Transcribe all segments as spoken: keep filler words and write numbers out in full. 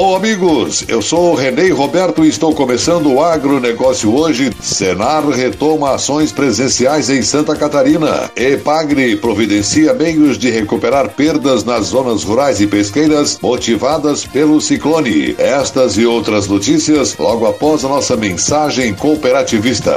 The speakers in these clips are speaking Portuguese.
Alô, amigos, eu sou o Renê Roberto e estou começando o Agronegócio hoje. Senar retoma ações presenciais em Santa Catarina. Epagri providencia meios de recuperar perdas nas zonas rurais e pesqueiras motivadas pelo ciclone. Estas e outras notícias logo após a nossa mensagem cooperativista.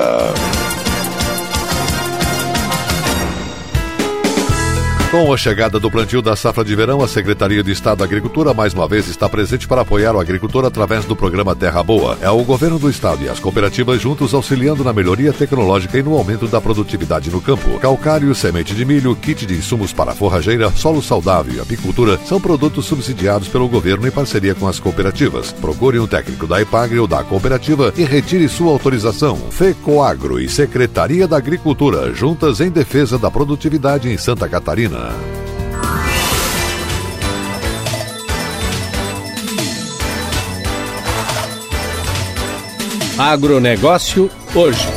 Com a chegada do plantio da safra de verão, a Secretaria de Estado da Agricultura mais uma vez está presente para apoiar o agricultor através do programa Terra Boa. É o governo do estado e as cooperativas juntos auxiliando na melhoria tecnológica e no aumento da produtividade no campo. Calcário, semente de milho, kit de insumos para forrageira, solo saudável e apicultura são produtos subsidiados pelo governo em parceria com as cooperativas. Procure um técnico da Epagri ou da cooperativa e retire sua autorização. FECOAGRO e Secretaria da Agricultura, juntas em defesa da produtividade em Santa Catarina. Agronegócio hoje.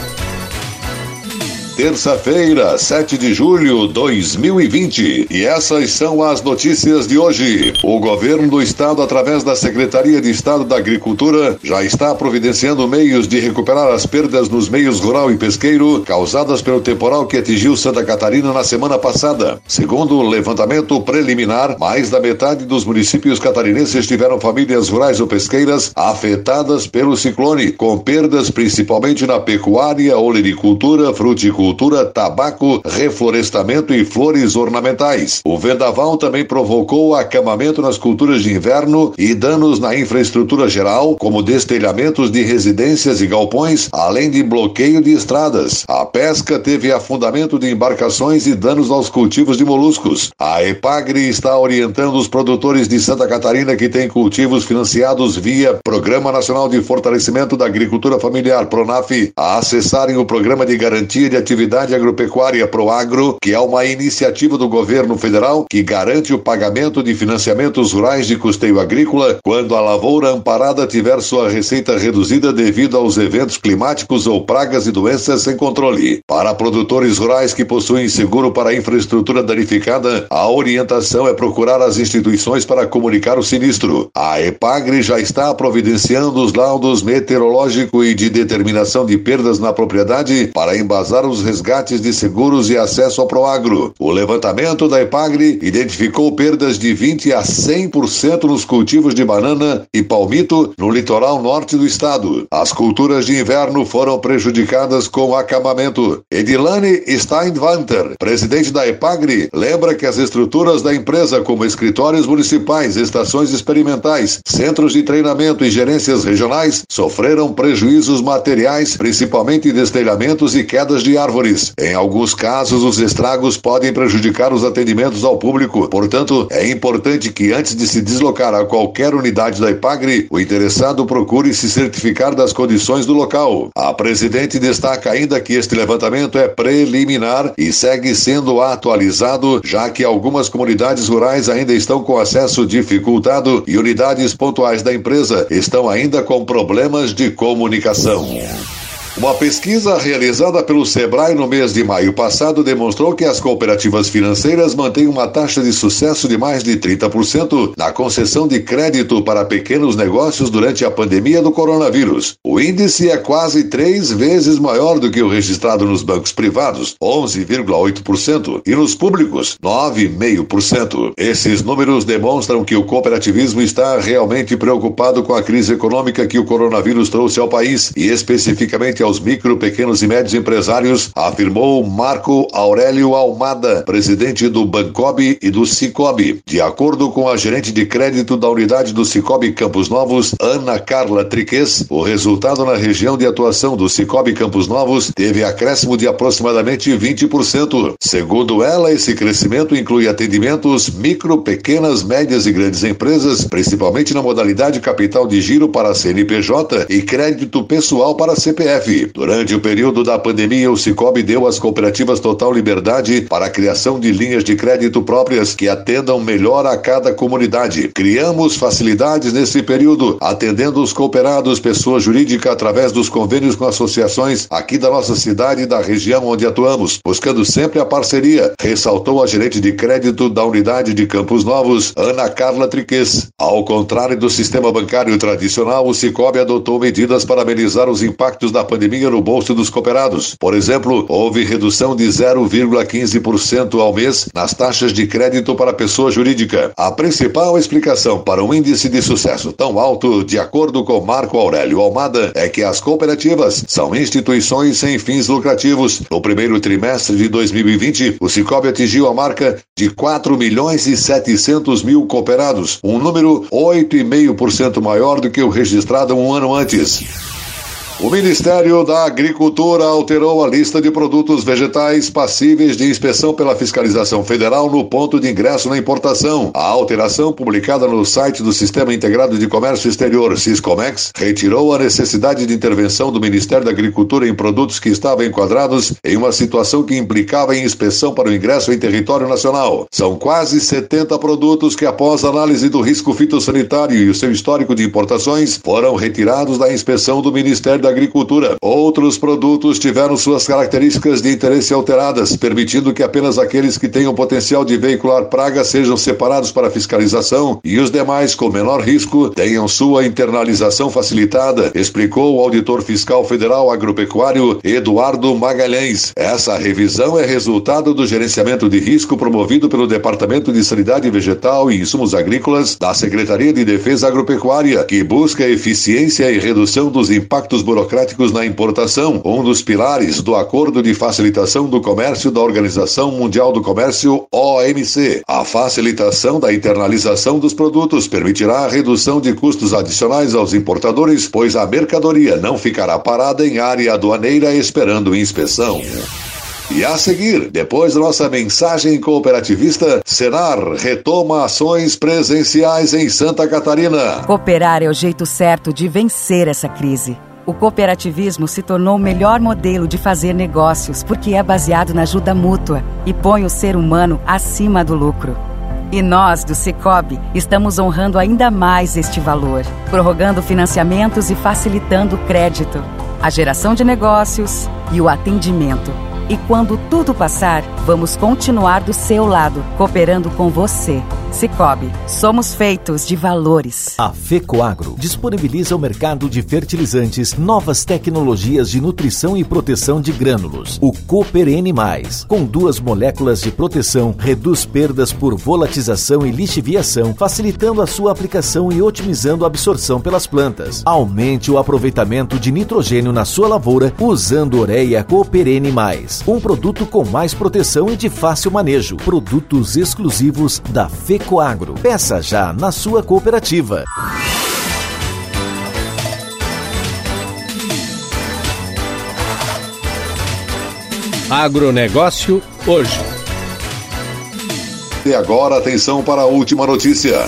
Terça-feira, sete de julho de dois mil e vinte. E essas são as notícias de hoje. O governo do estado, através da Secretaria de Estado da Agricultura, já está providenciando meios de recuperar as perdas nos meios rural e pesqueiro causadas pelo temporal que atingiu Santa Catarina na semana passada. Segundo o levantamento preliminar, mais da metade dos municípios catarinenses tiveram famílias rurais ou pesqueiras afetadas pelo ciclone, com perdas principalmente na pecuária, olericultura, fruticultura, Cultura, tabaco, reflorestamento e flores ornamentais. O vendaval também provocou acamamento nas culturas de inverno e danos na infraestrutura geral, como destelhamentos de residências e galpões, além de bloqueio de estradas. A pesca teve afundamento de embarcações e danos aos cultivos de moluscos. A Epagri está orientando os produtores de Santa Catarina que têm cultivos financiados via Programa Nacional de Fortalecimento da Agricultura Familiar, PRONAF, a acessarem o Programa de Garantia de Atividade Atividade Agropecuária Proagro, que é uma iniciativa do governo federal que garante o pagamento de financiamentos rurais de custeio agrícola quando a lavoura amparada tiver sua receita reduzida devido aos eventos climáticos ou pragas e doenças sem controle. Para produtores rurais que possuem seguro para infraestrutura danificada, a orientação é procurar as instituições para comunicar o sinistro. A Epagri já está providenciando os laudos meteorológico e de determinação de perdas na propriedade para embasar os resgates de seguros e acesso ao Proagro. O levantamento da Epagri identificou perdas de vinte a cem por cento nos cultivos de banana e palmito no litoral norte do estado. As culturas de inverno foram prejudicadas com acamamento. Edilane Steinwanter, presidente da Epagri, lembra que as estruturas da empresa, como escritórios municipais, estações experimentais, centros de treinamento e gerências regionais, sofreram prejuízos materiais, principalmente destelhamentos e quedas de árvores. Em alguns casos, os estragos podem prejudicar os atendimentos ao público. Portanto, é importante que antes de se deslocar a qualquer unidade da Epagri, o interessado procure se certificar das condições do local. A presidente destaca ainda que este levantamento é preliminar e segue sendo atualizado, já que algumas comunidades rurais ainda estão com acesso dificultado e unidades pontuais da empresa estão ainda com problemas de comunicação. Uma pesquisa realizada pelo Sebrae no mês de maio passado demonstrou que as cooperativas financeiras mantêm uma taxa de sucesso de mais de trinta por cento na concessão de crédito para pequenos negócios durante a pandemia do coronavírus. O índice é quase três vezes maior do que o registrado nos bancos privados, onze vírgula oito por cento, e nos públicos, nove vírgula cinco por cento. Esses números demonstram que o cooperativismo está realmente preocupado com a crise econômica que o coronavírus trouxe ao país e especificamente aos micro, pequenos e médios empresários, afirmou Marco Aurélio Almada, presidente do Bancoob e do Cicobi. De acordo com a gerente de crédito da unidade do Cicobi Campos Novos, Ana Carla Triques, o resultado na região de atuação do Cicobi Campos Novos teve acréscimo de aproximadamente vinte por cento. Segundo ela, esse crescimento inclui atendimentos micro, pequenas, médias e grandes empresas, principalmente na modalidade capital de giro para C N P J e crédito pessoal para C P F. Cicobi. Durante o período da pandemia, o Cicobi deu às cooperativas total liberdade para a criação de linhas de crédito próprias que atendam melhor a cada comunidade. Criamos facilidades nesse período, atendendo os cooperados, pessoa jurídica, através dos convênios com associações aqui da nossa cidade e da região onde atuamos, buscando sempre a parceria, ressaltou a gerente de crédito da unidade de Campos Novos, Ana Carla Triques. Ao contrário do sistema bancário tradicional, o Cicobi adotou medidas para amenizar os impactos da pandemia no bolso dos cooperados. Por exemplo, houve redução de zero vírgula quinze por cento ao mês nas taxas de crédito para pessoa jurídica. A principal explicação para um índice de sucesso tão alto, de acordo com Marco Aurélio Almada, é que as cooperativas são instituições sem fins lucrativos. No primeiro trimestre de dois mil e vinte, o Cicobi atingiu a marca de quatro milhões e setecentos mil cooperados, um número oito vírgula cinco por cento maior do que o registrado um ano antes. O Ministério da Agricultura alterou a lista de produtos vegetais passíveis de inspeção pela fiscalização federal no ponto de ingresso na importação. A alteração, publicada no site do Sistema Integrado de Comércio Exterior, Siscomex, retirou a necessidade de intervenção do Ministério da Agricultura em produtos que estavam enquadrados em uma situação que implicava em inspeção para o ingresso em território nacional. São quase setenta produtos que, após análise do risco fitossanitário e o seu histórico de importações, foram retirados da inspeção do Ministério da Agricultura. Outros produtos tiveram suas características de interesse alteradas, permitindo que apenas aqueles que tenham potencial de veicular praga sejam separados para fiscalização e os demais com menor risco tenham sua internalização facilitada, explicou o auditor fiscal federal agropecuário Eduardo Magalhães. Essa revisão é resultado do gerenciamento de risco promovido pelo Departamento de Sanidade Vegetal e Insumos Agrícolas da Secretaria de Defesa Agropecuária, que busca eficiência e redução dos impactos burocráticos burocráticos na importação, um dos pilares do Acordo de Facilitação do Comércio da Organização Mundial do Comércio, O M C. A facilitação da internalização dos produtos permitirá a redução de custos adicionais aos importadores, pois a mercadoria não ficará parada em área aduaneira esperando inspeção. E a seguir, depois da nossa mensagem cooperativista, Senar retoma ações presenciais em Santa Catarina. Cooperar é o jeito certo de vencer essa crise. O cooperativismo se tornou o melhor modelo de fazer negócios porque é baseado na ajuda mútua e põe o ser humano acima do lucro. E nós, do Cicobi, estamos honrando ainda mais este valor, prorrogando financiamentos e facilitando o crédito, a geração de negócios e o atendimento. E quando tudo passar, vamos continuar do seu lado, cooperando com você. Cicobi, somos feitos de valores. A FECOAGRO disponibiliza ao mercado de fertilizantes novas tecnologias de nutrição e proteção de grânulos. O Cooper N mais, com duas moléculas de proteção, reduz perdas por volatização e lixiviação, facilitando a sua aplicação e otimizando a absorção pelas plantas. Aumente o aproveitamento de nitrogênio na sua lavoura usando Ureia Cooper N mais, um produto com mais proteção e de fácil manejo. Produtos exclusivos da FECOAGRO. Coagro. Peça já na sua cooperativa. Agronegócio hoje. E agora, atenção para a última notícia.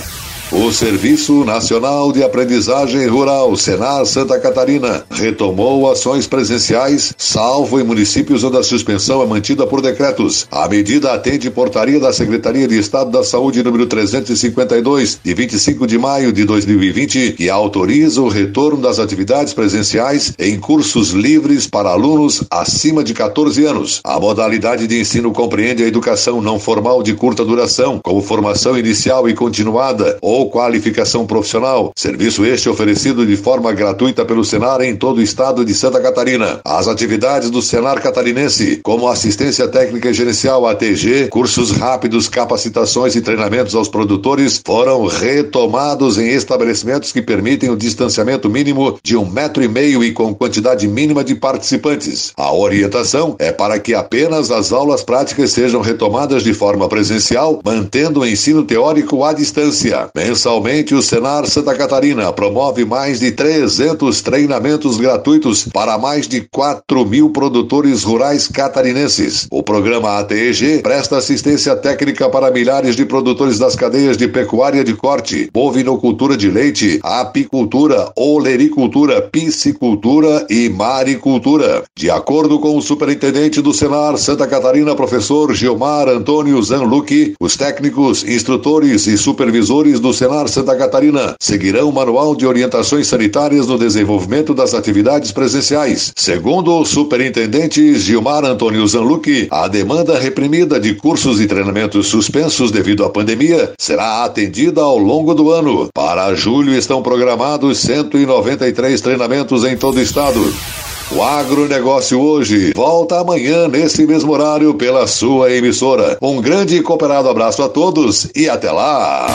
O Serviço Nacional de Aprendizagem Rural, Senar Santa Catarina, retomou ações presenciais, salvo em municípios onde a suspensão é mantida por decretos. A medida atende portaria da Secretaria de Estado da Saúde número trezentos e cinquenta e dois, de vinte e cinco de maio de dois mil e vinte, que autoriza o retorno das atividades presenciais em cursos livres para alunos acima de catorze anos. A modalidade de ensino compreende a educação não formal de curta duração, como formação inicial e continuada, ou qualificação profissional, serviço este oferecido de forma gratuita pelo Senar em todo o estado de Santa Catarina. As atividades do Senar catarinense, como assistência técnica e gerencial A T G, cursos rápidos, capacitações e treinamentos aos produtores, foram retomados em estabelecimentos que permitem o distanciamento mínimo de um metro e meio e com quantidade mínima de participantes. A orientação é para que apenas as aulas práticas sejam retomadas de forma presencial, mantendo o ensino teórico à distância. Mensalmente, o Senar Santa Catarina promove mais de trezentos treinamentos gratuitos para mais de quatro mil produtores rurais catarinenses. O programa A T E G presta assistência técnica para milhares de produtores das cadeias de pecuária de corte, bovinocultura de leite, apicultura, olericultura, piscicultura e maricultura. De acordo com o superintendente do Senar Santa Catarina, professor Gilmar Antônio Zanluque, os técnicos, instrutores e supervisores do Senar Santa Catarina seguirão o manual de orientações sanitárias no desenvolvimento das atividades presenciais. Segundo o superintendente Gilmar Antônio Zanluque, a demanda reprimida de cursos e treinamentos suspensos devido à pandemia será atendida ao longo do ano. Para julho estão programados cento e noventa e três treinamentos em todo o estado. O Agronegócio Hoje volta amanhã nesse mesmo horário pela sua emissora. Um grande e cooperado abraço a todos e até lá!